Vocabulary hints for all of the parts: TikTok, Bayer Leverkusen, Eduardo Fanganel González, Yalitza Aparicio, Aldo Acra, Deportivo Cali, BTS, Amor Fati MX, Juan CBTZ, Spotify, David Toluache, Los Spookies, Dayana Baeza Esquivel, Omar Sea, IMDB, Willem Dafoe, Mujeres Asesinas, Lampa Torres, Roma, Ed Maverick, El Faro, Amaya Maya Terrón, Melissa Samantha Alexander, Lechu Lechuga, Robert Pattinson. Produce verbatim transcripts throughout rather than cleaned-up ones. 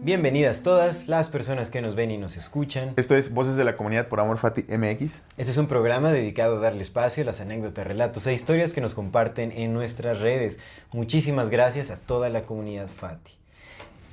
Bienvenidas todas las personas que nos ven y nos escuchan. Esto es Voces de la Comunidad por Amor Fati M X. Este es un programa dedicado a darle espacio a las anécdotas, relatos e historias que nos comparten en nuestras redes. Muchísimas gracias a toda la comunidad Fati.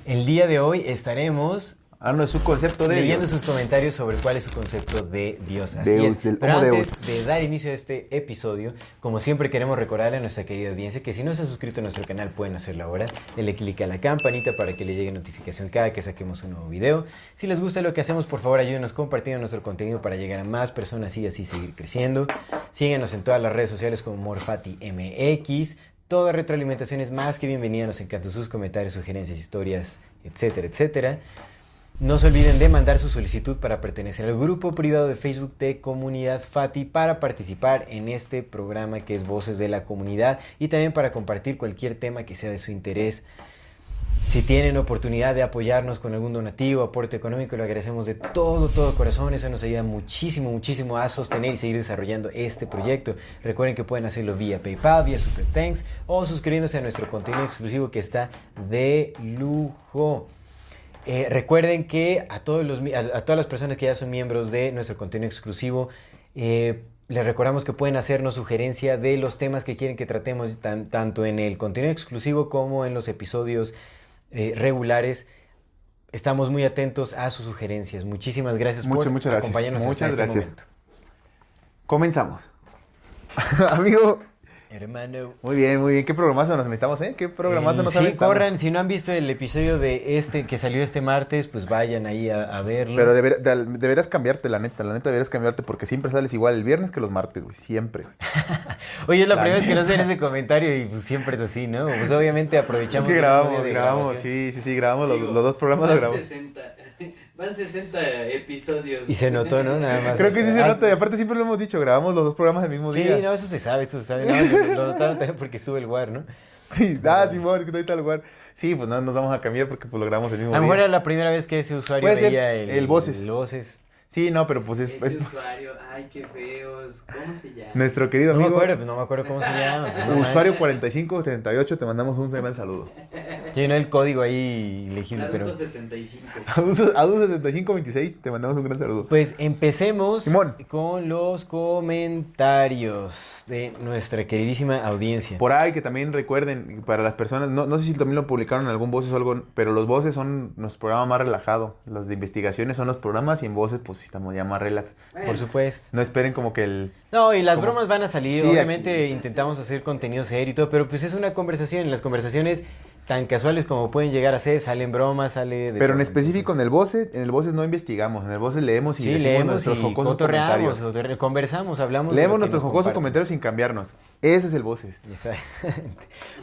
El día de hoy estaremos hablando de su concepto de leyendo Dios. Sus comentarios sobre cuál es su concepto de Dios. Así Deus, es. Del, Pero antes Deus. de dar inicio a este episodio, como siempre queremos recordarle a nuestra querida audiencia que si no se han suscrito a nuestro canal pueden hacerlo ahora. Denle clic a la campanita para que le llegue notificación cada que saquemos un nuevo video. Si les gusta lo que hacemos, por favor ayúdenos compartiendo nuestro contenido para llegar a más personas y así seguir creciendo. Síganos en todas las redes sociales como MorfatiMX. Toda retroalimentación es más que bienvenida. Nos encantan sus comentarios, sugerencias, historias, etcétera, etcétera. No se olviden de mandar su solicitud para pertenecer al grupo privado de Facebook de Comunidad Fati para participar en este programa que es Voces de la Comunidad y también para compartir cualquier tema que sea de su interés. Si tienen oportunidad de apoyarnos con algún donativo, aporte económico, lo agradecemos de todo, todo corazón. Eso nos ayuda muchísimo, muchísimo a sostener y seguir desarrollando este proyecto. Recuerden que pueden hacerlo vía PayPal, vía Super Thanks o suscribiéndose a nuestro contenido exclusivo que está de lujo. Eh, recuerden que a, todos los, a, a todas las personas que ya son miembros de nuestro contenido exclusivo, eh, les recordamos que pueden hacernos sugerencia de los temas que quieren que tratemos tan, tanto en el contenido exclusivo como en los episodios eh, regulares. Estamos muy atentos a sus sugerencias. Muchísimas gracias muchas, por muchas gracias. acompañarnos muchas hasta gracias. este momento. Comenzamos. Amigo... Hermano. Muy bien, muy bien. ¿Qué programazo nos metamos, eh? ¿Qué programazo nos aventamos? Sí, corran. Si no han visto el episodio de este que salió este martes, pues vayan ahí a, a verlo. Pero deber, de, deberás cambiarte, la neta. La neta deberás cambiarte porque siempre sales igual el viernes que los martes, güey. Siempre. Oye, es la, la primera neta. vez que nos den ese comentario y pues siempre es así, ¿no? Pues obviamente aprovechamos. Es que grabamos, grabamos. Sí, sí, sí. Grabamos Digo, los, los dos programas. Los grabamos. sesenta. Van sesenta episodios. Y se notó, ¿no? Nada más. Creo que sí se nota. Y aparte siempre lo hemos dicho, grabamos los dos programas el mismo sí, día. Sí, no, eso se sabe, eso se sabe. No, lo notaron también porque estuvo el War, ¿no? Sí, Pero, ah, Simón, que estoy tal War. Sí, pues no, nos vamos a cambiar porque pues, lo grabamos el mismo día. A lo mejor era la primera vez que ese usuario veía el, el, voces. el Voces. Sí, no, pero pues es... Ese es... usuario, ay, qué feos, ¿cómo se llama? Nuestro querido amigo... No me acuerdo, pues no me acuerdo cómo se llama. No usuario cuarenta y cinco setenta y ocho, te mandamos un gran saludo. Sí, no el código ahí legible, adulto pero... setenta y cinco. Adulto setenta y cinco veintiséis, te mandamos un gran saludo. Pues empecemos Simón. con los comentarios de nuestra queridísima audiencia. Por ahí, que también recuerden, para las personas, no, no sé si también lo publicaron en algún Voces o algo, pero los Voces son nuestro programa más relajado. Los de investigaciones son los programas y en Voces, pues, estamos ya más relax. Bueno. Por supuesto. No esperen como que el... No, y las como... bromas van a salir. Sí, obviamente aquí. Intentamos hacer contenido serio y todo, pero pues es una conversación. Las conversaciones tan casuales como pueden llegar a ser, salen bromas, sale... De pero en específico en el Voces, en el Voces no investigamos, en el Voces leemos y sí, leemos nuestros y jocosos comentarios. Conversamos, hablamos... Leemos nuestros jocosos comentarios sin cambiarnos. Ese es el Voces.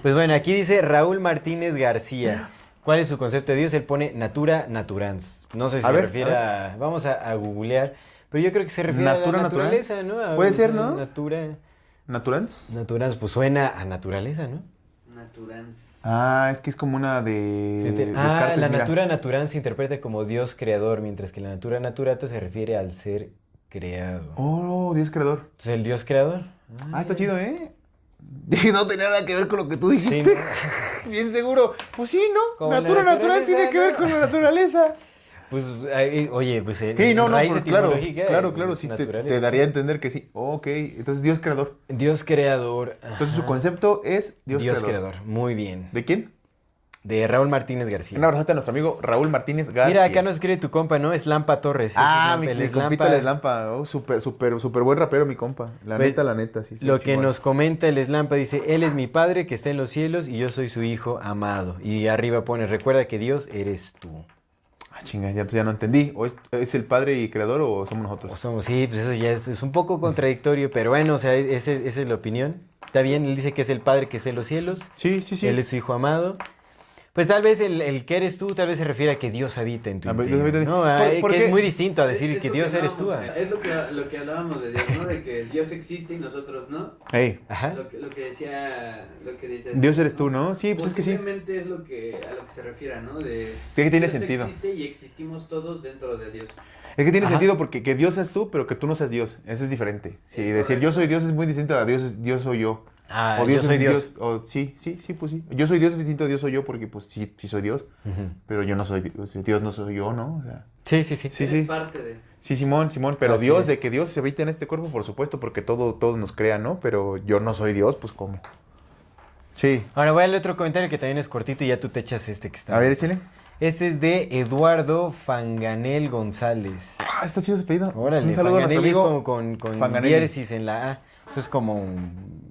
Pues bueno, aquí dice Raúl Martínez García. ¿Cuál es su concepto de Dios? Él pone natura naturans. No sé si a se ver, refiere a, a... Vamos a, a googlear. Pero yo creo que se refiere natura, a la naturaleza, naturans. ¿no? A, Puede ser, ¿no? Natura... ¿Naturans? Naturans, pues suena a naturaleza, ¿no? Naturans. Ah, es que es como una de... Sí, te... Ah, Descartes, la mira. natura naturans se interpreta como Dios creador, mientras que la natura naturata se refiere al ser creado. Oh, Dios creador. Entonces, el Dios creador. Ay. Ah, está chido, ¿eh? No tenía nada que ver con lo que tú dijiste. Sí, no. Bien seguro. Pues sí, ¿no? Como natura natural tiene que ver con la naturaleza. Pues, oye, pues el, sí, no, no, raíz etimológica. Claro, es, claro, sí, te, te daría a entender que sí. Oh, ok, entonces Dios creador. Dios creador. Ajá. Entonces su concepto es Dios, Dios creador. Dios creador, muy bien. ¿De quién? De Raúl Martínez García. Un abrazo a nuestro amigo Raúl Martínez García. Mira, acá nos escribe tu compa, ¿no? Es Lampa Torres. Ah, mi, mi compita el Lampa. Oh, súper, súper, súper buen rapero, mi compa. La Ve, neta, la neta, sí. sí lo que nos comenta el Lampa dice, él es mi padre que está en los cielos y yo soy su hijo amado. Y arriba pone, recuerda que Dios eres tú. Ah, chinga, ya, ya no entendí. ¿O es, es el padre y creador o somos nosotros? O somos, sí, pues eso ya es, es un poco contradictorio, pero bueno, o sea, esa es la opinión. Está bien, él dice que es el padre que está en los cielos. Sí, sí, sí. Él es su hijo amado. Pues tal vez el, el que eres tú, tal vez se refiere a que Dios habita en tu interior, ¿no? A, ¿Por, que es muy distinto a decir es, es que Dios que eres tú. A... Es lo que, lo que hablábamos de Dios, ¿no? De que Dios existe y nosotros no. Hey. Ajá. Lo, lo que decía... Lo que decía Dios eres tú, ¿no? Sí, pues es que sí. Posiblemente es lo que, a lo que se refiere, ¿no? De que tiene sentido. Dios existe y existimos todos dentro de Dios. Es que tiene Ajá. sentido porque que Dios seas tú, pero que tú no seas Dios. Eso es diferente. Sí, es decir, yo soy Dios es muy distinto a Dios, Dios soy yo. Ah, o Dios yo soy Dios. Dios o, sí, sí, sí, pues sí. Yo soy Dios, es distinto a Dios soy yo, porque pues sí, sí soy Dios, uh-huh. pero yo no soy Dios, Dios no soy yo, ¿no? O sea, sí, sí, sí. Sí, sí. Parte de... sí, Simón, Simón, pero Así Dios, es. de que Dios se habita en este cuerpo, por supuesto, porque todo, todos nos crean, ¿no? Pero yo no soy Dios, pues ¿cómo? Sí. Ahora voy al otro comentario que también es cortito y ya tú te echas este que está. A ver, échale. Este es de Eduardo Fanganel González. Ah, está chido ese pedido. Órale, un saludo Fanganel a es como con, con diéresis en la A. Eso es como... Un...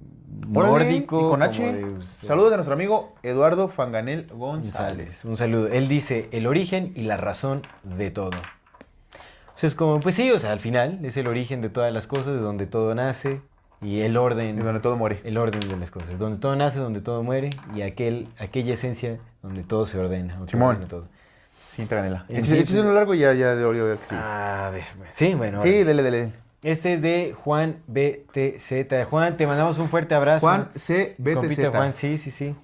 nórdico, y con H. De... Saludos de nuestro amigo Eduardo Fanganel González. González. Un saludo. Él dice, el origen y la razón de todo. O sea, es como, pues sí, o sea, al final es el origen de todas las cosas, de donde todo nace y el orden. Y donde todo muere. El orden de las cosas. Donde todo nace, donde todo muere y aquel, aquella esencia donde todo se ordena. Simón. Todo. Sí, tráenela. Es un largo y ya, ya de orio. Sí. A ver. Sí, bueno. Sí, ahora. dele, dele. Este es de Juan B T Z. Juan, te mandamos un fuerte abrazo. Juan C B T Z. Compita Juan, sí, sí, sí.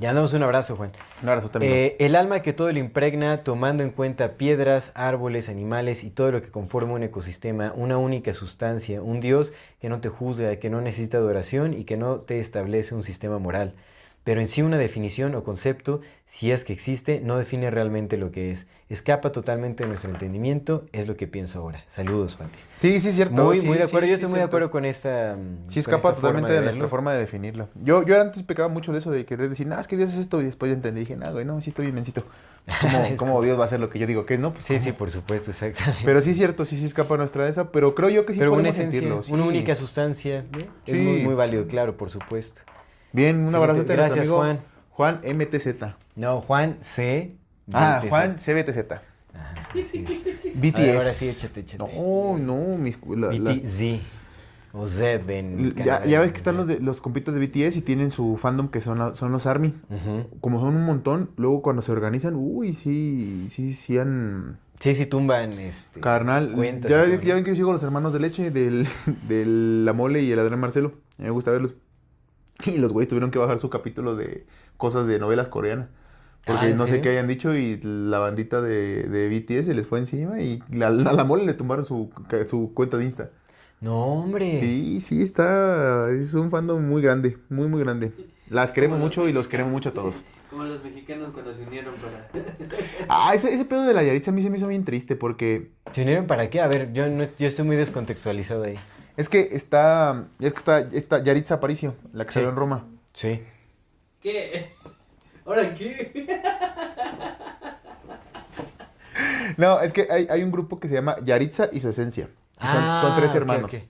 Ya mandamos un abrazo, Juan. Un abrazo también. Eh, el alma que todo lo impregna, tomando en cuenta piedras, árboles, animales y todo lo que conforma un ecosistema, una única sustancia, un Dios que no te juzga, que no necesita adoración y que no te establece un sistema moral. Pero en sí una definición o concepto, si es que existe, no define realmente lo que es. Escapa totalmente de nuestro entendimiento, es lo que pienso ahora. Saludos, Fatis. Sí, sí, es cierto. Muy, sí, muy de acuerdo. Sí, yo estoy sí, muy cierto. de acuerdo con esta... Sí, con escapa esta totalmente de, de nuestra forma de definirlo. Yo, yo antes pecaba mucho de eso, de querer decir, no, es que Dios es esto, y después entendí, dije, no, güey, no, sí estoy bien, necesito. ¿Cómo, es ¿Cómo Dios va a hacer lo que yo digo? ¿Qué no? Pues, sí, ¿cómo? Sí, por supuesto, exactamente. Pero sí es cierto, sí, sí escapa nuestra de esa, pero creo yo que sí pero podemos una esencia, sentirlo. Una sí. única sustancia, ¿eh? Sí. Es muy, muy válido, claro, por supuesto. Bien, un abrazo. Gracias, amigo Juan. Juan M T Z. No, Juan C. B T Z. Ah, Juan C B T Z. Ajá, sí. B T S. Ver, ahora sí, échate, échate. No, no, mi escuela. B T Z. O Z en ya, ya ves que están los, de, los compitas de B T S y tienen su fandom que son, son los ARMY. Uh-huh. Como son un montón, luego cuando se organizan, uy, sí, sí, sí han... Sí, sí tumban, este... Carnal, cuentas, ya, ya ven que yo sigo los hermanos de leche, del, del La Mole y el Adrián Marcelo. A mí me gusta verlos. Y los güeyes tuvieron que bajar su capítulo de cosas de novelas coreanas. Porque ah, no sé qué hayan dicho y la bandita de, de B T S se les fue encima y a la, la, la Mole le tumbaron su, su cuenta de Insta. No, hombre. Sí, sí, está... Es un fandom muy grande, muy, muy grande. Las queremos mucho y los queremos mucho a todos. Como los mexicanos cuando se unieron para... Ah, ese, ese pedo de la Yalitza a mí se me hizo bien triste porque... ¿Se unieron para qué? A ver, yo, no, yo estoy muy descontextualizado ahí. Es que está, es que está, está Yalitza Aparicio, la que sí. salió en Roma. Sí. ¿Qué? ¿Ahora qué? No, es que hay, hay un grupo que se llama Yalitza y su esencia. Y son, ah, son tres hermanos. Okay,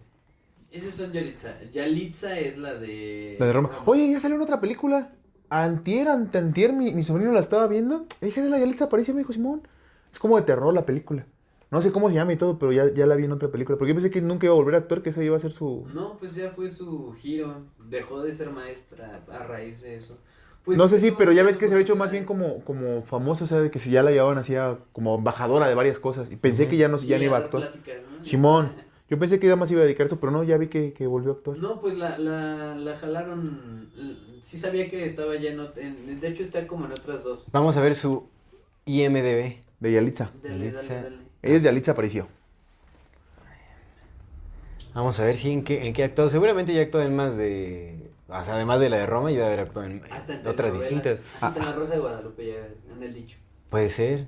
okay. Esos son Yalitza. Yalitza es la de... La de Roma. Roma. Oye, ya salió en otra película. Antier, ante, antier, mi, mi sobrino la estaba viendo. Dije, la Yalitza Aparicio, me dijo Simón. Es como de terror la película. No sé cómo se llama y todo, pero ya, ya la vi en otra película. Porque yo pensé que nunca iba a volver a actuar, que esa iba a ser su... No, pues ya fue su giro. Dejó de ser maestra a raíz de eso. Pues no sé si, sí, pero ya ves que se había hecho más bien como, como famosa, o sea, de que si ya la llevaban así a, como embajadora de varias cosas. Y pensé uh-huh. que ya no, ya no iba a actuar. Pláticas, ¿no? Simón, yo pensé que ya más iba a dedicar eso, pero no, ya vi que, que volvió a actuar. No, pues la, la, la jalaron... Sí sabía que estaba ya en, en... De hecho está como en otras dos. Vamos a ver su I M D B. De Yalitza. Dale, Yalitza. Dale, dale. Ella es Yalitza Aparicio. Vamos a ver si en qué, en qué ha actuado. Seguramente ya actuó en más de... O sea, además de la de Roma, ya debe haber actuado en, hasta en otras distintas. Hasta ah, en la Rosa de Guadalupe ya en el dicho. Puede ser.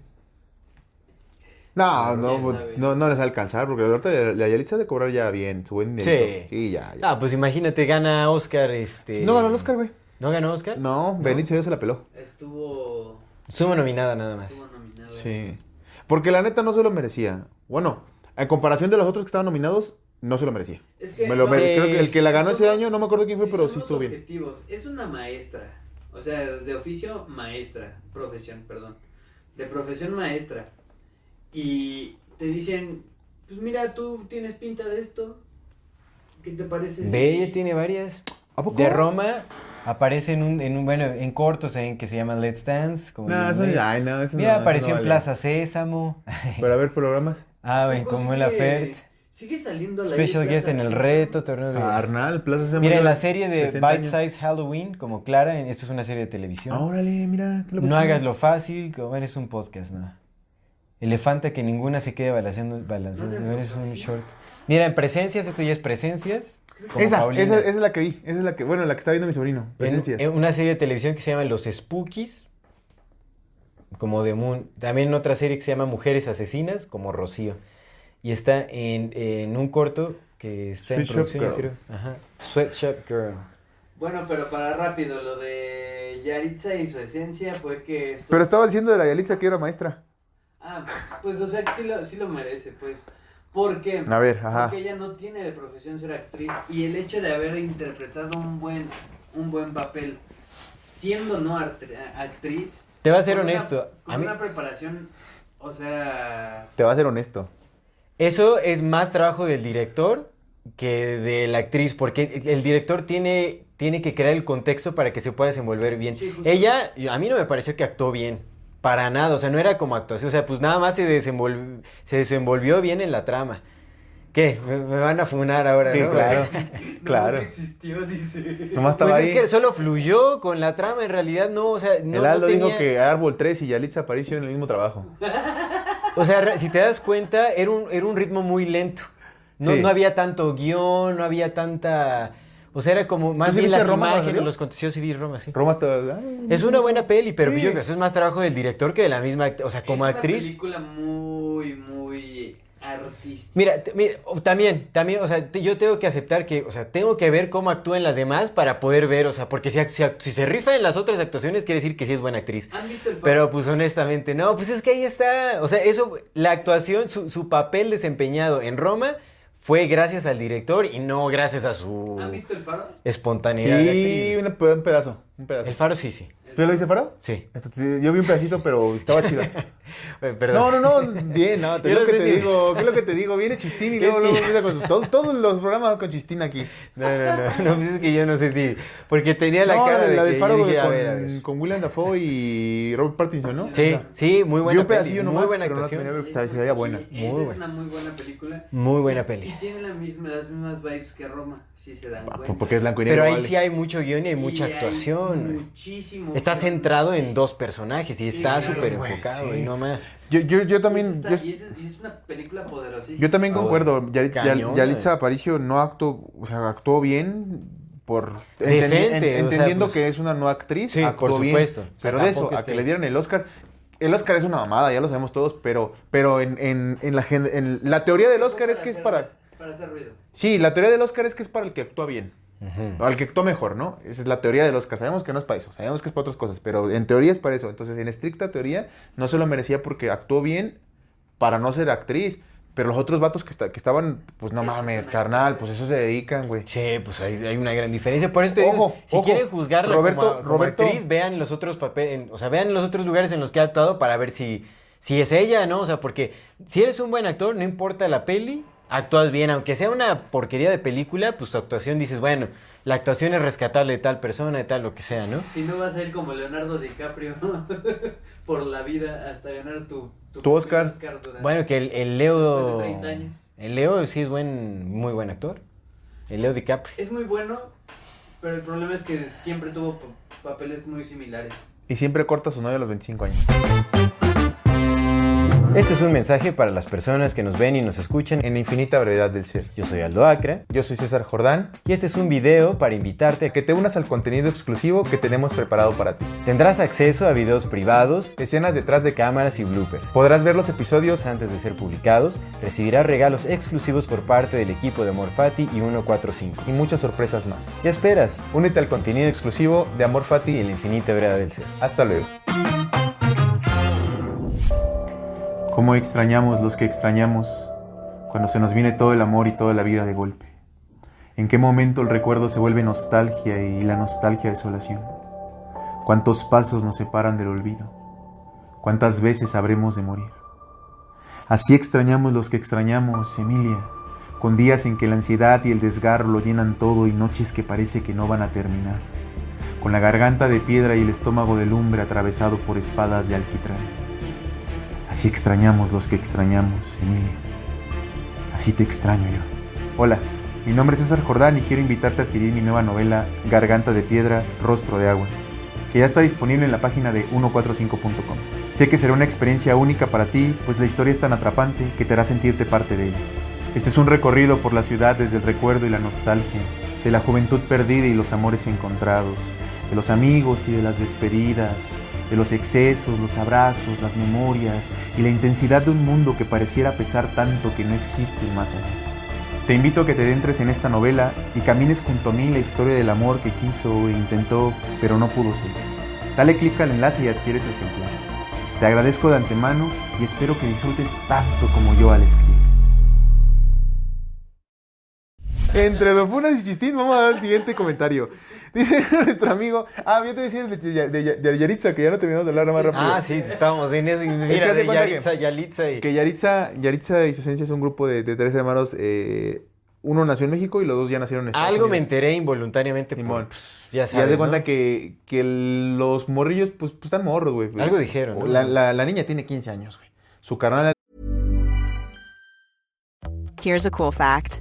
No, no, no, no, no les va a alcanzar, porque ahorita la Yalitza de cobrar ya bien, su buen dinero. Sí. Sí, ya, ya. Ah, pues imagínate, gana Oscar, este... Si no ganó el Oscar, güey. ¿No ganó Oscar? No, no. Benito Dios se la peló. Estuvo... Estuvo nominada nada más. Estuvo nominada. Sí. Porque la neta no se lo merecía. Bueno, en comparación de los otros que estaban nominados, no se lo merecía. Es que, me lo no, mere... sí, creo que el que la ganó si somos, ese año, no me acuerdo quién fue, si pero sí estuvo objetivos. Bien. Es una maestra, o sea, de oficio maestra, profesión, perdón. de profesión maestra, y te dicen, pues mira, tú tienes pinta de esto, ¿qué te parece? Si... De ella tiene varias. ¿A poco? De Roma aparece en un, en un, bueno, en cortos en que se llama Let's Dance. Como no, eso, ay, no, eso mira, no, apareció no vale. En Plaza Sésamo. Para ver programas. Ah, ven, como la Fert. Sigue saliendo a la Special Guest en El Reto, Torneo de... Ah, Arnal, Plaza Sésamo. Mira, en la serie de Bite Size Halloween, como Clara, en, esto es una serie de televisión. Ah, órale, mira. Qué no hagas lo fácil, como eres un podcast, ¿no? Elefanta que ninguna se quede balanceando, balanceando, no eres un short. Mira, en Presencias, esto ya es Presencias. Esa, esa, esa es la que vi, esa es la que, bueno, la que está viendo mi sobrino, Presencias. En, en una serie de televisión que se llama Los Spookies, como de Moon. También otra serie que se llama Mujeres Asesinas, como Rocío. Y está en, en un corto que está Sweet en producción, yo creo. Ajá. Sweatshop Girl. Bueno, pero para rápido, lo de Yalitza y su esencia fue que... Esto... Pero estaba diciendo de la Yalitza que era maestra. Ah, pues o sea, que sí lo, sí lo merece, pues. ¿Por qué? A ver, ajá. Porque ella no tiene de profesión ser actriz, y el hecho de haber interpretado un buen, un buen papel siendo no actriz... Te va a ser honesto. Una, con a mí... una preparación, o sea... Te va a ser honesto. Eso es más trabajo del director que de la actriz, porque el director tiene, tiene que crear el contexto para que se pueda desenvolver bien. Sí, ella, a mí no me pareció que actuó bien, para nada, o sea, no era como actuación, o sea, pues nada más se desenvolvió, se desenvolvió bien en la trama. ¿Qué? Me, me van a funar ahora, sí, ¿no? Claro, claro. Nomás existió, dice. Nomás estaba pues ahí. Es que solo fluyó con la trama, en realidad no, o sea... No, el Aldo no tenía... dijo que Árbol tres y Yalitza Aparicio en el mismo trabajo. O sea, si te das cuenta, era un, era un ritmo muy lento. No, sí. No había tanto guión, no había tanta... O sea, era como más bien las Roma, imágenes, ¿no? Los contenidos, y vi Roma, sí. Roma está... Ay, es una buena peli, pero sí. Yo creo que eso es más trabajo del director que de la misma... O sea, como es actriz... Es una película muy, muy artística. Mira, mira también, también, o sea, yo tengo que aceptar que... O sea, tengo que ver cómo actúan las demás para poder ver, o sea, porque si, si, si se rifa en las otras actuaciones, quiere decir que sí es buena actriz. ¿Han visto El Faro? Pero, pues, honestamente, no, pues es que ahí está... O sea, eso, la actuación, su, su papel desempeñado en Roma... Fue gracias al director y no gracias a su... ¿Han visto El Faro? Espontaneidad. Sí, una, un pedazo, un pedazo. El Faro sí, sí. ¿Tú lo viste El Faro? Sí. Yo vi un pedacito, pero estaba chido. Perdón. No, no, no, bien, no, te digo que te digo, ¿qué es lo que te digo? Viene Chistín y luego luego empieza con sus... Todo, todos los programas con Chistín aquí. No, no, no, no, pues es que yo no sé si... Porque tenía la no, cara de la del Faro dije, con, a ver, a ver. Con Willem Dafoe y Robert Pattinson, ¿no? Sí, sí, muy buena película. Muy buena actuación. No, esa es buena. Una muy buena película. Muy buena película. Y tiene la misma, las mismas vibes que Roma, si se dan cuenta. Porque es blanco y negro. Pero ahí sí hay mucho guión y hay mucha y actuación. Hay muchísimo. Está centrado en dos personajes y sí, está claro, súper enfocado. Sí. Y no más. Yo, yo, yo también... Está, yo, y, es, y es una película poderosísima. Yo también concuerdo. Oh, Yal, Yal, Yalitza Aparicio no actuó, o sea, actuó bien... Por Decente, entendi, en, entendiendo o sea, pues, que es una no actriz, sí, actuó por supuesto. Bien. Pero o sea, de eso, a que, que le dieran el Oscar... El Oscar es una mamada, ya lo sabemos todos, pero, pero en, en, en, la, en la teoría del Oscar es que hacer, es para... Para hacer ruido. Sí, la teoría del Oscar es que es para el que actúa bien, uh-huh. Al que actúa mejor, ¿no? Esa es la teoría del Oscar. Sabemos que no es para eso, sabemos que es para otras cosas, pero en teoría es para eso. Entonces, en estricta teoría, no se lo merecía porque actuó bien para no ser actriz. Pero los otros vatos que, está, que estaban, pues no mames, carnal, pues eso se dedican, güey. Che, pues hay, hay una gran diferencia. Por eso te digo, si ojo, quieren juzgarla Roberto, como, como Roberto, actriz, vean los otros papeles, o sea, vean los otros lugares en los que ha actuado para ver si, si es ella, ¿no? O sea, porque si eres un buen actor, no importa la peli, actúas bien. Aunque sea una porquería de película, pues tu actuación dices, bueno, la actuación es rescatable de tal persona, de tal, lo que sea, ¿no? Si no vas a ir como Leonardo DiCaprio, ¿no? Por la vida hasta ganar tu... Tu, tu Oscar. Oscar bueno, que el, el Leo... De treinta años. El Leo sí es buen, muy buen actor. El Leo DiCaprio. Es muy bueno, pero el problema es que siempre tuvo papeles muy similares. Y siempre corta su novio a los veinticinco años. Este es un mensaje para las personas que nos ven y nos escuchan en la infinita brevedad del ser. Yo soy Aldo Acra. Yo soy César Jordán. Y este es un video para invitarte a que te unas al contenido exclusivo que tenemos preparado para ti. Tendrás acceso a videos privados, escenas detrás de cámaras y bloopers. Podrás ver los episodios antes de ser publicados, recibirás regalos exclusivos por parte del equipo de Amor Fati y uno cuatro cinco. Y muchas sorpresas más. ¿Qué esperas? Únete al contenido exclusivo de Amor Fati en la infinita brevedad del ser. Hasta luego. Cómo extrañamos los que extrañamos cuando se nos viene todo el amor y toda la vida de golpe. En qué momento el recuerdo se vuelve nostalgia y la nostalgia desolación. Cuántos pasos nos separan del olvido. ¿Cuántas veces habremos de morir? Así extrañamos los que extrañamos, Emilia, con días en que la ansiedad y el desgarro lo llenan todo y noches que parece que no van a terminar, con la garganta de piedra y el estómago de lumbre atravesado por espadas de alquitrán. Así extrañamos los que extrañamos, Emilia. Así te extraño yo. Hola, mi nombre es César Jordán y quiero invitarte a adquirir mi nueva novela Garganta de Piedra, Rostro de Agua, que ya está disponible en la página de ciento cuarenta y cinco punto com. Sé que será una experiencia única para ti, pues la historia es tan atrapante que te hará sentirte parte de ella. Este es un recorrido por la ciudad desde el recuerdo y la nostalgia, de la juventud perdida y los amores encontrados, de los amigos y de las despedidas, de los excesos, los abrazos, las memorias y la intensidad de un mundo que pareciera pesar tanto que no existe más allá. Te invito a que te adentres en esta novela y camines junto a mí la historia del amor que quiso e intentó, pero no pudo ser. Dale clic al enlace y adquiere tu ejemplar. Te agradezco de antemano y espero que disfrutes tanto como yo al escribir. Entre dofunas y chistín, vamos a dar el siguiente comentario. Dice nuestro amigo... Ah, yo te decía de, de, de, de Yalitza, que ya no terminamos de hablar más sí. rápido. Ah, sí, estábamos en eso. Mira, es que de Yalitza, que, Yalitza. Y... Que Yalitza, Yalitza y su esencia es un grupo de, de tres hermanos. Eh, uno nació en México y los dos ya nacieron en Estados Algo Unidos. Me enteré involuntariamente. Por, pues, ya sabes, y haz de cuenta, ¿no?, que, que los morrillos, pues, pues están morros, güey. Algo dijeron, ¿no? La, la, la niña tiene quince años, güey. Su carnal... Here's a cool fact.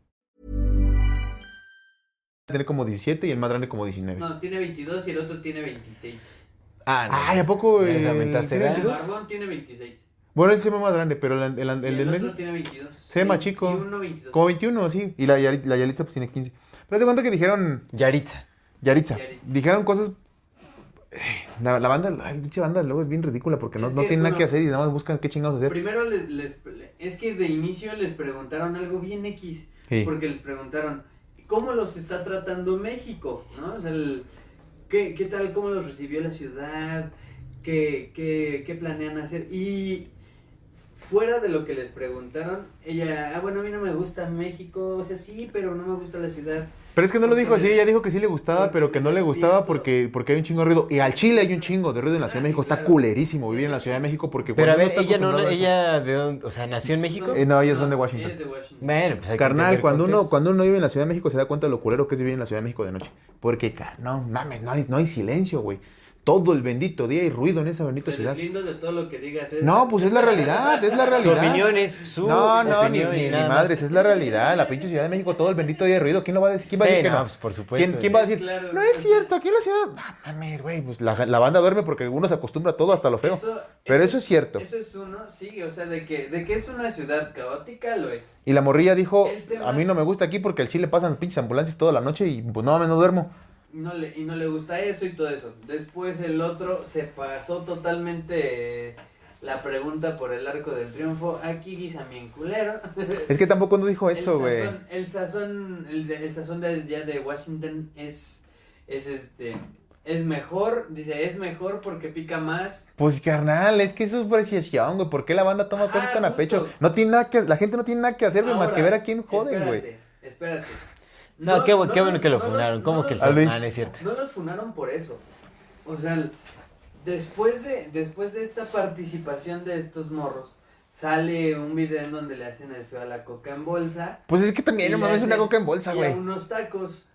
Tiene como diecisiete y el más grande como diecinueve. No, tiene veintidós y el otro tiene veintiséis. Ah, no. Ay, ¿a poco? Eh, aumentaste. El Barbón tiene veintiséis. Bueno, ese se ve más grande, pero el, el, el, el, el otro el... tiene veintidós. Se ve más chico. veintiuno, veintidós. Como veintiuno, sí. Y la, la Yalitza pues tiene quince. Pero te cuenta que dijeron... Yaritza. Yaritza. Yaritza. Dijeron cosas... La, la banda, la dicha banda luego es bien ridícula porque no, no tienen nada que hacer y nada más buscan qué chingados hacer. Primero les, les, es que de inicio les preguntaron algo bien X. Sí. Porque les preguntaron... ¿Cómo los está tratando México? ¿No? O sea, el, ¿qué, ¿qué tal? ¿Cómo los recibió la ciudad? ¿Qué, qué, ¿Qué planean hacer? Y fuera de lo que les preguntaron, ella, ah, bueno, a mí no me gusta México, o sea, sí, pero no me gusta la ciudad. Pero es que no lo dijo así, ella dijo que sí le gustaba, pero que no le gustaba porque, porque hay un chingo de ruido. Y al Chile hay un chingo de ruido en la Ciudad de México, está culerísimo vivir en la Ciudad de México porque... Pero a ver, ella no, ella de dónde, o sea, ¿nació en México? Eh, no, ellos son de Washington. Bueno, pues hay que... Carnal, cuando uno, cuando uno vive en la Ciudad de México se da cuenta de lo culero que es vivir en la Ciudad de México de noche. Porque, no mames, no hay, no hay silencio, güey. Todo el bendito día hay ruido en esa bendita pero ciudad. Es lindo de todo lo que digas. Es no, pues es la realidad, es la realidad. Su opinión es su No, no, opinión, ni, ni, ni madres, es la realidad. La pinche Ciudad de México, todo el bendito día hay ruido. ¿Quién lo va a decir? ¿Quién va a decir sí, que no? Pues, por supuesto. ¿Quién, ¿quién va a decir? Claro, no es cierto, aquí en la ciudad... No mames, güey, pues la, la banda duerme porque uno se acostumbra a todo hasta lo feo. Eso, pero eso, eso es cierto. Eso es uno, sí, o sea, de que, de que es una ciudad caótica, lo es. Y la morrilla dijo, tema... a mí no me gusta aquí porque al Chile pasan pinches ambulancias toda la noche y pues no mames, no duermo. No le, y no le gusta eso y todo eso. Después el otro se pasó totalmente eh, la pregunta por el arco del triunfo. Aquí guisa bien culero. Es que tampoco no dijo eso, güey. El sazón, el, el, el sazón de, ya de Washington es, es este... Es mejor, dice, es mejor porque pica más. Pues, carnal, es que eso es preciación, güey. ¿Por qué la banda toma Ajá, cosas tan justo. a pecho? No tiene nada que... La gente no tiene nada que hacer, güey, más que ver a quién joden, güey. Espérate, espérate. No, no, qué, no, qué bueno que lo no funaron. Los, ¿Cómo no que los, el Sazón? Ah, es cierto. No los funaron por eso. O sea, después de, después de esta participación de estos morros, sale un video en donde le hacen el feo a la coca en bolsa. Pues es que también, no mames, una coca en bolsa, güey. Y unos tacos.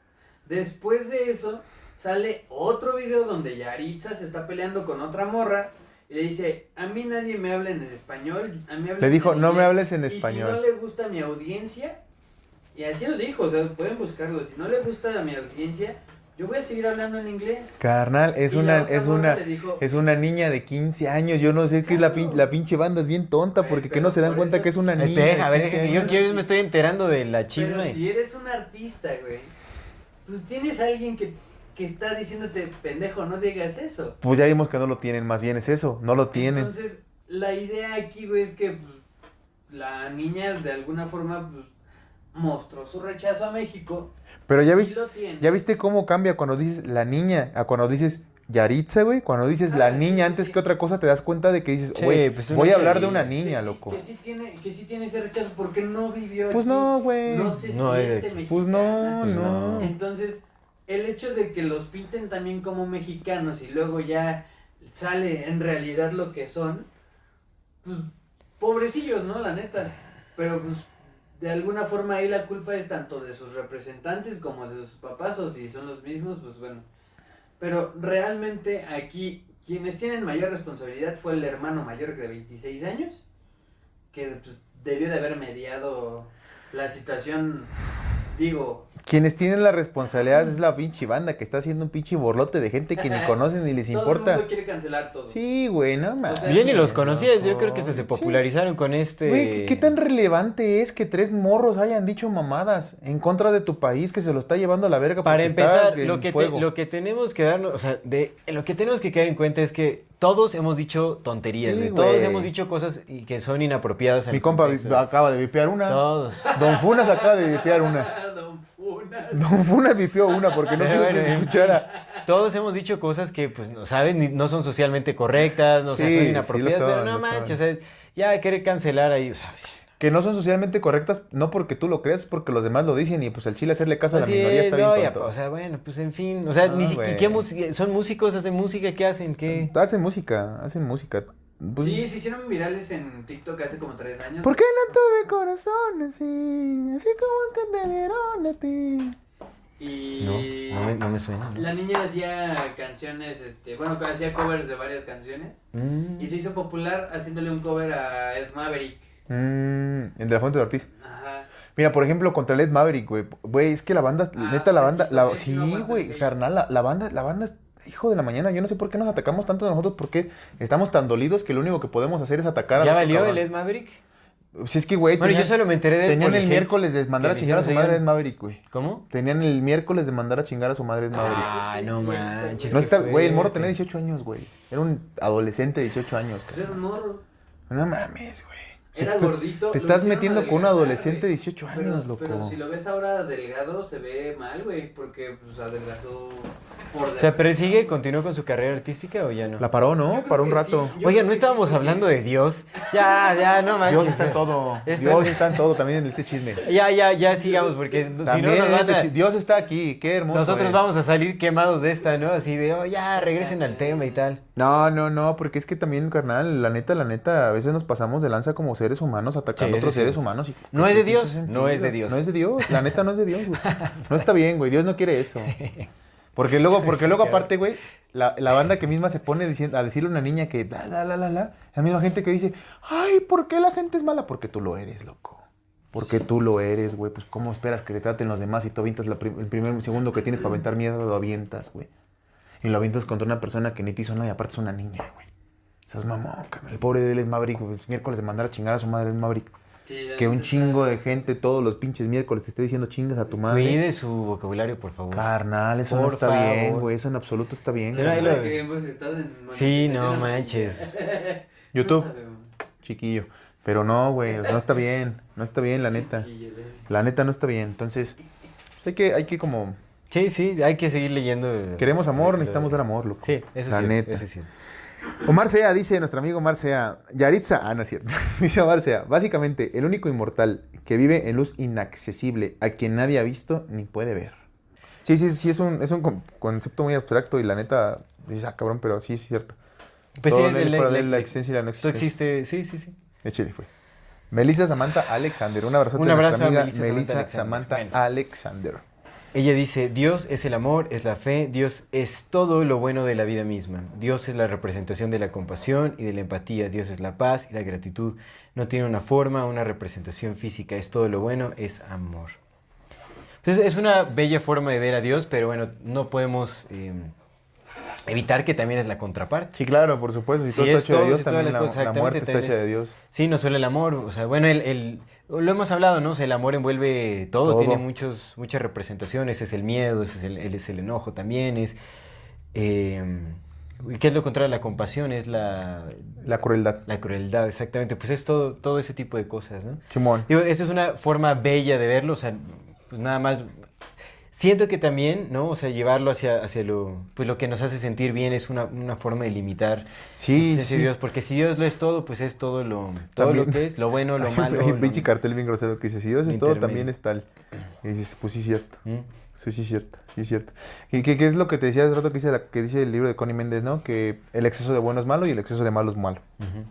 Después de eso, sale otro video donde Yaritza se está peleando con otra morra. Y le dice, a mí nadie me habla en español. A mí le dijo, no inglés, me hables en español. Y si no le gusta mi audiencia, y así lo dijo, o sea, pueden buscarlo, si no le gusta a mi audiencia, yo voy a seguir hablando en inglés. Carnal, es y una es una dijo, es una niña de quince años, yo no sé, es que claro. la, pin, la pinche banda es bien tonta, ay, porque que no se dan cuenta eso, que es una niña. Este, a ver, yo, yo, yo sí. me estoy enterando de la chisma. Pero si eres un artista, güey, pues tienes a alguien que... que está diciéndote, pendejo, no digas eso. Pues ya vimos que no lo tienen, más bien es eso, no lo tienen. Entonces, la idea aquí, güey, es que pues, la niña de alguna forma pues, mostró su rechazo a México. Pero ya, sí viste, lo tiene. Ya viste cómo cambia cuando dices la niña a cuando dices Yaritza, güey. Cuando dices ah, la sí, niña, sí, antes sí. que otra cosa, te das cuenta de que dices, güey, pues voy a hablar sí, de una niña, que loco. Sí, que, sí tiene, que sí tiene ese rechazo porque no vivió pues aquí. No, güey. No se no siente mexicana. Pues no, pues no. Entonces... el hecho de que los pinten también como mexicanos y luego ya sale en realidad lo que son, pues, pobrecillos, ¿no? La neta. Pero, pues, de alguna forma ahí la culpa es tanto de sus representantes como de sus papás, o si son los mismos, pues, bueno. Pero realmente aquí quienes tienen mayor responsabilidad fue el hermano mayor de veintiséis años, que, pues, debió de haber mediado la situación, digo... Quienes tienen la responsabilidad es la pinche banda que está haciendo un pinche borlote de gente que ni conocen ni les importa. Todo el mundo quiere cancelar todo. Sí, güey, no mames. O sea, yo ni los conocía, yo creo que se, se popularizaron sí. con este... Güey, ¿qué, ¿qué tan relevante es que tres morros hayan dicho mamadas en contra de tu país que se lo está llevando a la verga? Para empezar, lo que, te, lo que tenemos que darnos, o sea, de, lo que tenemos que quedar en cuenta es que todos hemos dicho tonterías, sí, todos hemos dicho cosas que son inapropiadas. Mi compa contexto. Acaba de vipear una. Todos. Don Funas acaba de vipear una. No, una vipió una porque no quiero bueno, que se escuchara. Todos hemos dicho cosas que, pues, no saben, no son socialmente correctas, no sí, o sea, son inapropiadas, sí son, pero no manches, saben. O sea, ya querer cancelar ahí, o sea... Que no son socialmente correctas, no porque tú lo creas, porque los demás lo dicen y, pues, al chile hacerle caso pues a la sí, minoría está no, bien tonto. Ya, o sea, bueno, pues, en fin, o sea, no, ni siquiera... ¿Son músicos? ¿Hacen música? ¿Qué hacen? ¿Qué? Hacen música, hacen música. Pues, sí, se hicieron virales en TikTok hace como tres años. ¿Por qué no tuve corazón así? Así como el que te dieron a ti. Y... No, no me, no me suena. No. La niña hacía canciones, este... bueno, hacía covers de varias canciones. Mm. Y se hizo popular haciéndole un cover a Ed Maverick. Mm, el de la Fuente de Ortiz. Ajá. Mira, por ejemplo, contra el Ed Maverick, güey. Güey, es que la banda... Ah, neta, la banda... Sí, la, sí güey, carnal, la, la banda... La banda... Hijo de la mañana, yo no sé por qué nos atacamos tanto de nosotros, porque estamos tan dolidos que lo único que podemos hacer es atacar a... ¿Ya valió cabrón. El Ed Maverick? Si es que, güey... Bueno, tenían, yo solo me enteré de... Tenían el ejemplo, miércoles de mandar a chingar a su madre Ed Maverick, güey. ¿Cómo? Tenían el miércoles de mandar a chingar a su madre Ed Maverick. Ah, no manches. No está, güey, el morro tenía dieciocho años, güey. Era un adolescente de dieciocho años. Era un morro. No mames, güey. Era gordito. Te estás metiendo con un adolescente de dieciocho años, loco. Pero si lo ves ahora delgado, se ve mal, güey, porque pues adelgazó... O sea, ¿pero sigue, continuó con su carrera artística o ya no? La paró, ¿no? Paró un rato. Sí. Oiga, ¿no estábamos que... hablando de Dios? Ya, ya, no manches. Dios está en todo. Este... Dios está en todo también en este chisme. Ya, ya, ya sigamos porque sí. si también, no nos van a... Dios está aquí, qué hermoso Nosotros es. Vamos a salir quemados de esta, ¿no? Así de, oh, ya, regresen al tema y tal. No, no, no, porque es que también, carnal, la neta, la neta, a veces nos pasamos de lanza como seres humanos atacando sí, a otros sí, seres sí. humanos. Y... No es de Dios, no es de Dios. No es de Dios, la neta no es de Dios, güey. No está bien, güey, Dios no quiere eso. Porque luego, porque luego aparte, güey, la, la banda que misma se pone diciendo, a decirle a una niña que la, la, la, la, la, la misma gente que dice, ay, ¿por qué la gente es mala? Porque tú lo eres, loco. Porque sí. tú lo eres, güey. Pues, ¿cómo esperas que te traten los demás si tú avientas la prim el primer segundo que tienes para aventar mierda, lo avientas, güey? Y lo avientas contra una persona que ni te hizo nada y aparte es una niña, güey. Esas mamón, el pobre de él es Maverick, wey, miércoles de mandar a chingar a su madre es Maverick. Sí, que un chingo de gente todos los pinches miércoles te esté diciendo chingas a tu madre. Cuide su vocabulario, por favor. Carnal, eso por no está favor. bien, güey. Eso en absoluto está bien. Sí, güey. Lo que hemos estado en sí no manches. YouTube, no chiquillo. Pero no, güey, no está bien. No está bien, la neta. La neta no está bien. Entonces, pues hay que, hay que como... Sí, sí, hay que seguir leyendo. Queremos amor, sí, necesitamos dar amor, loco. Sí, eso la sí, neta. Eso sí. Omar Sea, dice nuestro amigo Omar Sea, Yaritza, ah, no es cierto, dice Omar Sea, básicamente el único inmortal que vive en luz inaccesible, a quien nadie ha visto ni puede ver. Sí, sí, sí, es un, es un concepto muy abstracto y la neta, dices, ah, cabrón, pero sí es cierto. Pues todo sí, es la, la, la existencia y la no existencia. Existe, sí, sí, sí. De Chile, pues. Melissa Samantha Alexander, un abrazo, un abrazo a nuestra amiga a Melissa Samantha Alexander. Samantha Alexander. Ella dice, Dios es el amor, es la fe, Dios es todo lo bueno de la vida misma. Dios es la representación de la compasión y de la empatía, Dios es la paz y la gratitud. No tiene una forma, una representación física, es todo lo bueno, es amor. Pues es una bella forma de ver a Dios, pero bueno, no podemos... Eh, evitar que también es la contraparte. Sí, claro, por supuesto. Si todo está hecho de Dios, también la muerte está hecha de Dios. Sí, no solo el amor. O sea, bueno, el, el, lo hemos hablado, ¿no? O sea, el amor envuelve todo, todo. Tiene muchos, muchas representaciones. Ese es el miedo, ese es el, el, es el enojo también. Es, eh, ¿qué es lo contrario a la compasión? Es la... La crueldad. La crueldad, exactamente. Pues es todo, todo ese tipo de cosas, ¿no? Simón. Digo, esa es una forma bella de verlo. O sea, pues nada más... Siento que también, ¿no? O sea, llevarlo hacia, hacia lo, pues lo que nos hace sentir bien es una, una forma de limitar sí, ese sí. Dios. Porque si Dios lo es todo, pues es todo lo, todo lo que es, lo bueno, lo malo. Hay un pinche cartel bien grosero que dice, si Dios es todo, también es tal. Y dices, pues sí, cierto. ¿Mm? Sí, sí, cierto. Sí, cierto. ¿Y qué, qué es lo que te decía hace rato que dice, la, que dice el libro de Connie Méndez, ¿no? Que el exceso de bueno es malo y el exceso de malo es malo. Uh-huh.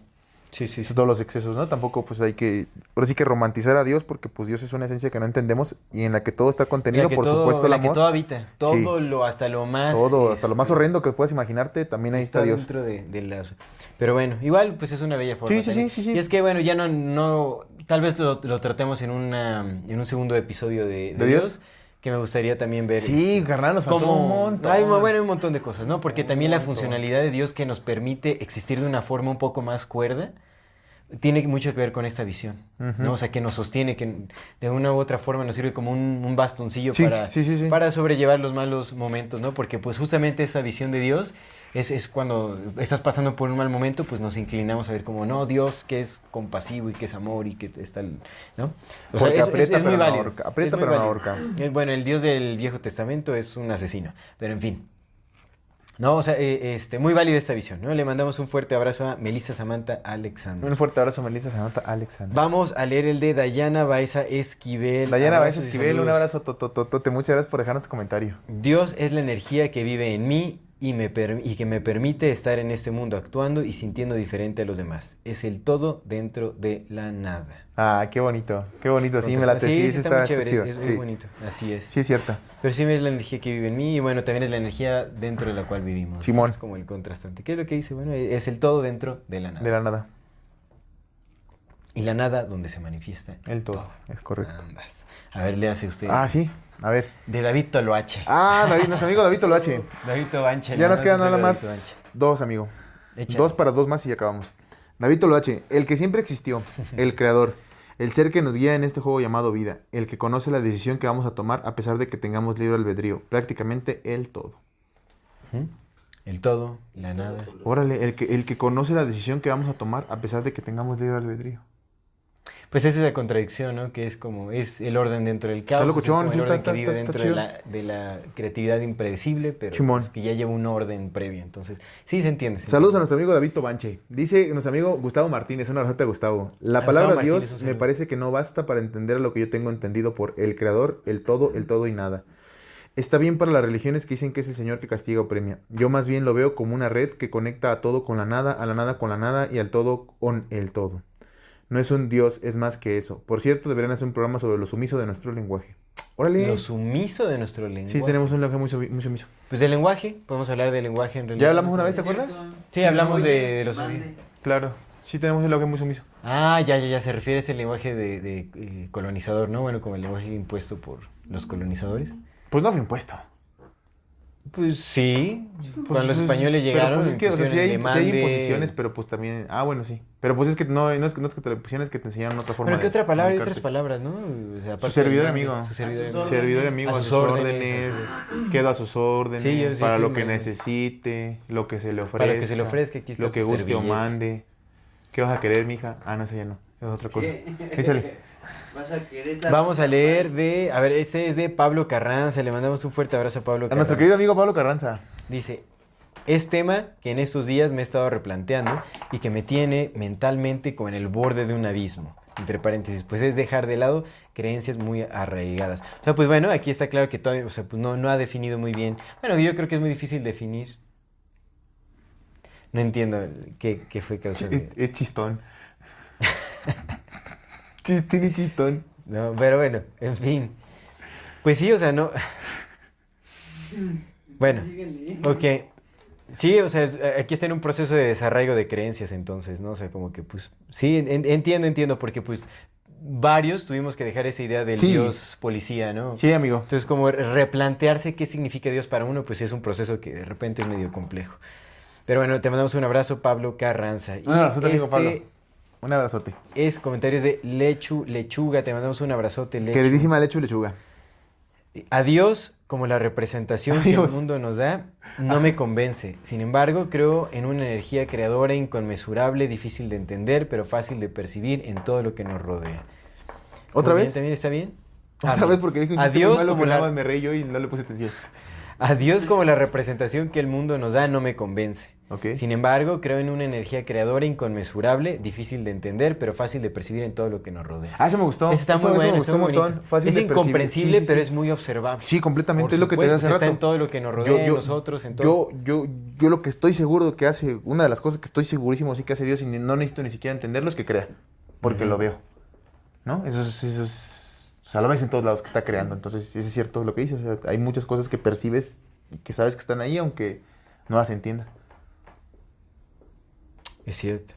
Sí, sí, sí. Todos los excesos, ¿no? Tampoco pues hay que... Ahora sí que romantizar a Dios porque pues Dios es una esencia que no entendemos y en la que todo está contenido, por todo, supuesto el amor. En la que todo habita. Todo sí. lo, hasta lo más... Todo, hasta lo más horrendo que puedas imaginarte, también ahí está, está Dios. Dentro de, de las... Pero bueno, igual pues es una bella forma. Sí, sí, sí, sí, sí. Y es que bueno, ya no... no tal vez lo, lo tratemos en, una, en un segundo episodio de, de, ¿De Dios? Dios. Que me gustaría también ver. Sí, carnal, nos faltó un montón. Hay, bueno, un montón de cosas, ¿no? Porque un también montón. La funcionalidad de Dios que nos permite existir de una forma un poco más cuerda tiene mucho que ver con esta visión, uh-huh. ¿no? O sea, que nos sostiene, que de una u otra forma nos sirve como un, un bastoncillo sí, para, sí, sí, sí. para sobrellevar los malos momentos, ¿no? Porque pues justamente esa visión de Dios es, es cuando estás pasando por un mal momento, pues nos inclinamos a ver como, no, Dios que es compasivo y que es amor y que es tal, ¿no? O sea, es, aprieta es, es muy válido. Orca, aprieta es muy pero no ahorca. Bueno, el Dios del Viejo Testamento es un asesino, pero en fin. No, o sea, eh, este, muy válida esta visión, ¿no? Le mandamos un fuerte abrazo a Melissa Samantha Alexander. Un fuerte abrazo a Melissa Samantha Alexander. Vamos a leer el de Dayana Baeza Esquivel. Dayana Baeza Esquivel, un abrazo totototote. Muchas gracias por dejarnos tu comentario. Dios es la energía que vive en mí y, me per y que me permite estar en este mundo actuando y sintiendo diferente a los demás. Es el todo dentro de la nada. Ah, qué bonito, qué bonito, sí, me la te... Sí, sí, sí, está, está muy chévere, está es, es sí. muy bonito, así es. Sí, es cierto. Pero sí es la energía que vive en mí y bueno, también es la energía dentro de la cual vivimos. Simón. Es como el contrastante. ¿Qué es lo que dice? Bueno, es el todo dentro de la nada. De la nada. Y la nada donde se manifiesta el, el todo. todo. Es correcto. Andas. A ver, léase usted. Ah, sí, a ver. De David Toluache. Ah, David, nuestro amigo David Toluache. David Toluache. Ya nos quedan nada más dos, amigo. Échale. Dos para dos más y ya acabamos. David Toluache, el que siempre existió, el creador. El ser que nos guía en este juego llamado vida, el que conoce la decisión que vamos a tomar a pesar de que tengamos libre albedrío, prácticamente el todo. El todo, la nada. Órale, el que, el que conoce la decisión que vamos a tomar a pesar de que tengamos libre albedrío. Pues esa es la contradicción, ¿no? Que es como, es el orden dentro del caos, es como el orden que vive dentro de la, de la creatividad impredecible, pero pues que ya lleva un orden previo, entonces, sí se entiende. Se Saludos entiende. a nuestro amigo David Tobanche, dice nuestro amigo Gustavo Martínez, un abrazo a Gustavo. La a palabra Gustavo Dios me parece que no basta para entender lo que yo tengo entendido por el creador, el todo, el todo y nada. Está bien para las religiones que dicen que es el Señor que castiga o premia. Yo más bien lo veo como una red que conecta a todo con la nada, a la nada con la nada y al todo con el todo. No es un Dios, es más que eso. Por cierto, deberían hacer un programa sobre lo sumiso de nuestro lenguaje. ¡Órale! Lo sumiso de nuestro lenguaje. Sí, tenemos un lenguaje muy, sumi muy sumiso. Pues del lenguaje, podemos hablar del lenguaje en realidad. ¿Ya hablamos una vez, te acuerdas? Sí, hablamos de, de lo sumiso. Claro, sí tenemos un lenguaje muy sumiso. Ah, ya, ya, ya, se refiere a ese lenguaje de, de eh, colonizador, ¿no? Bueno, como el lenguaje impuesto por los colonizadores. Pues no fue impuesto. Pues sí, pues, cuando los españoles llegaron, pues es que, o sea, sí, hay, sí hay imposiciones, pero pues también, ah, bueno, sí. Pero pues es que no, no, es, no es que te lo pusieron, es que te enseñaron otra forma. Pero qué otra palabra, hay otras palabras, ¿no? O sea, su servidor amigo. Su servidor amigo, a sus órdenes, quedo a sus órdenes, sí, sí, para sí, lo sí, que necesite, lo que se le ofrezca. Para lo que se le ofrezca, aquí está lo que guste servilleta. O mande. ¿Qué vas a querer, mija? Ah, no, sé ya no, es otra cosa. Échale. Vas a Vamos a leer de... A ver, este es de Pablo Carranza. Le mandamos un fuerte abrazo a Pablo Carranza. A nuestro querido amigo Pablo Carranza. Dice, es tema que en estos días me he estado replanteando y que me tiene mentalmente como en el borde de un abismo. Entre paréntesis, pues es dejar de lado creencias muy arraigadas. O sea, pues bueno, aquí está claro que todavía, o sea, pues no, no ha definido muy bien. Bueno, yo creo que es muy difícil definir. No entiendo qué, qué fue causado. Es, es chistón. Chistón y chistón. No, pero bueno, en fin. Pues sí, o sea, no... Bueno, ok. Sí, o sea, aquí está en un proceso de desarraigo de creencias, entonces, ¿no? O sea, como que, pues, sí, en, entiendo, entiendo, porque, pues, varios tuvimos que dejar esa idea del sí. Dios policía, ¿no? Sí, amigo. Entonces, como replantearse qué significa Dios para uno, pues, es un proceso que de repente es medio complejo. Pero bueno, te mandamos un abrazo, Pablo Carranza. Un abrazote, amigo Pablo. Un abrazote. Es comentarios de Lechu Lechuga, te mandamos un abrazote, Lechu. Queridísima Lechu Lechuga. Adiós. Como la representación Adiós. que el mundo nos da, no me convence. Sin embargo, creo en una energía creadora inconmensurable, difícil de entender, pero fácil de percibir en todo lo que nos rodea. ¿Otra vez? Bien, ¿también está bien? ¿Otra ah, vez? Porque dijo un chiste muy malo, la... me reí yo y no le puse atención. Adiós como la representación que el mundo nos da, no me convence. Okay. Sin embargo, creo en una energía creadora inconmensurable, difícil de entender, pero fácil de percibir en todo lo que nos rodea. Ah, eso me gustó. Eso está eso, muy eso bueno, está muy bonito. Fácil es de incomprensible, sí, sí, pero sí. es muy observable. Sí, completamente. Por es lo que te hace rato. Está en todo lo que nos rodea, yo, yo, nosotros, en todo. Yo, yo, yo lo que estoy seguro que hace, una de las cosas que estoy segurísimo sí que hace Dios y no necesito ni siquiera entenderlo es que crea, porque uh-huh. lo veo, ¿no? Eso es... Eso es o sea, lo ves en todos lados que está creando. Entonces, es cierto lo que dices. O sea, hay muchas cosas que percibes y que sabes que están ahí, aunque no las entiendas. Es cierto.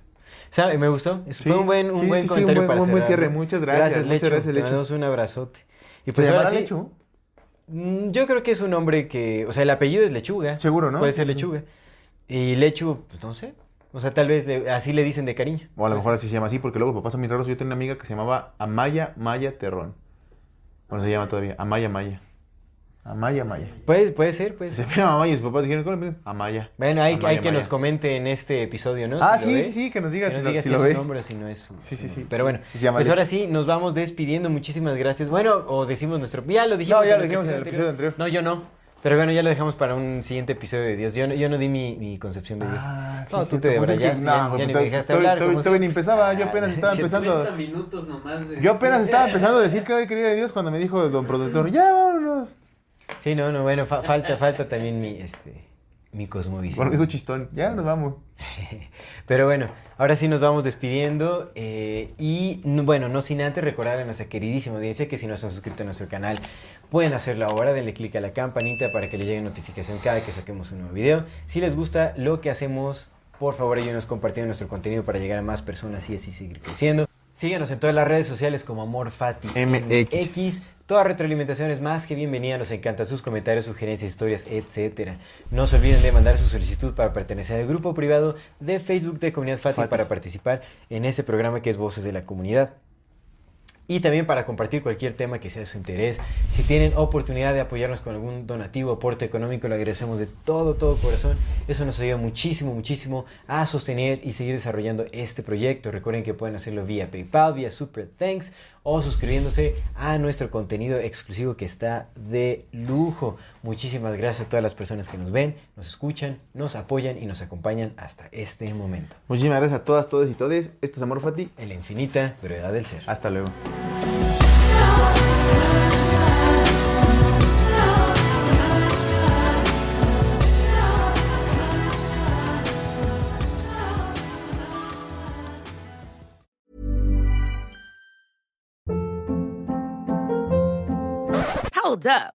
¿Sabe? Me gustó. Eso sí, fue un buen, un sí, buen sí, comentario sí, un buen, para un buen cierre. Muchas gracias. Gracias, muchas Lechu. Gracias, Lechu. Te damos un abrazote. Y pues, ¿se llamará Lechu? Yo creo que es un hombre que... O sea, el apellido es Lechuga. Seguro, ¿no? Puede ser Lechuga. Y Lechu, pues no sé. O sea, tal vez le, así le dicen de cariño. O a lo mejor así se llama así, porque luego papás son muy raros. Yo tenía una amiga que se llamaba Amaya Maya Terrón. Bueno, se llama todavía Amaya Maya. Amaya Maya. Puede, puede ser, pues. Se llama Amaya y sus papás dijeron, ¿cómo le dicen? Amaya. Bueno, hay, Amaya, hay que Maya. Nos comente en este episodio, ¿no? Ah, si sí, sí, sí, que nos diga que si, nos lo, diga si, si lo es su nombre o si no es su... Sí, sí, sí. Pero bueno, sí, pues Lechu. Ahora sí, nos vamos despidiendo. Muchísimas gracias. Bueno, o decimos nuestro... Ya lo dijimos, no, ya en, lo dijimos en el episodio anterior. No, yo no. Pero bueno, ya lo dejamos para un siguiente episodio de Dios. Yo no, yo no di mi, mi concepción de Dios. Ah, no, sí, tú sí, te debrayaste, es que, no, ya, ya ni me dejaste estoy, hablar. Yo si... ni empezaba, yo apenas estaba empezando. treinta minutos nomás. De... Yo apenas estaba empezando a decir que hoy quería de Dios cuando me dijo el don productor, ya vámonos. Sí, no, no, bueno, fa falta, falta también mi, este, mi cosmovisión. Bueno, dijo chistón, ya nos vamos. Pero bueno, ahora sí nos vamos despidiendo eh, y bueno, no sin antes recordar a nuestra queridísima audiencia que si no se han suscrito a nuestro canal pueden hacerlo ahora, denle click a la campanita para que les llegue notificación cada que saquemos un nuevo video. Si les gusta lo que hacemos, por favor ayúdenos compartiendo nuestro contenido para llegar a más personas y así seguir creciendo. Síganos en todas las redes sociales como Amor Fati M X. Toda retroalimentación es más que bienvenida, nos encantan sus comentarios, sugerencias, historias, etcétera. No se olviden de mandar su solicitud para pertenecer al grupo privado de Facebook de Comunidad Fati, Fati para participar en este programa que es Voces de la Comunidad. Y también para compartir cualquier tema que sea de su interés. Si tienen oportunidad de apoyarnos con algún donativo, aporte económico, lo agradecemos de todo, todo corazón. Eso nos ayuda muchísimo, muchísimo a sostener y seguir desarrollando este proyecto. Recuerden que pueden hacerlo vía PayPal, vía Super Thanks o suscribiéndose a nuestro contenido exclusivo que está de lujo. Muchísimas gracias a todas las personas que nos ven, nos escuchan, nos apoyan y nos acompañan hasta este momento. Muchísimas gracias a todas, todos y todes. Este es Amor Fati. En la infinita brevedad del ser. Hasta luego. Hold up.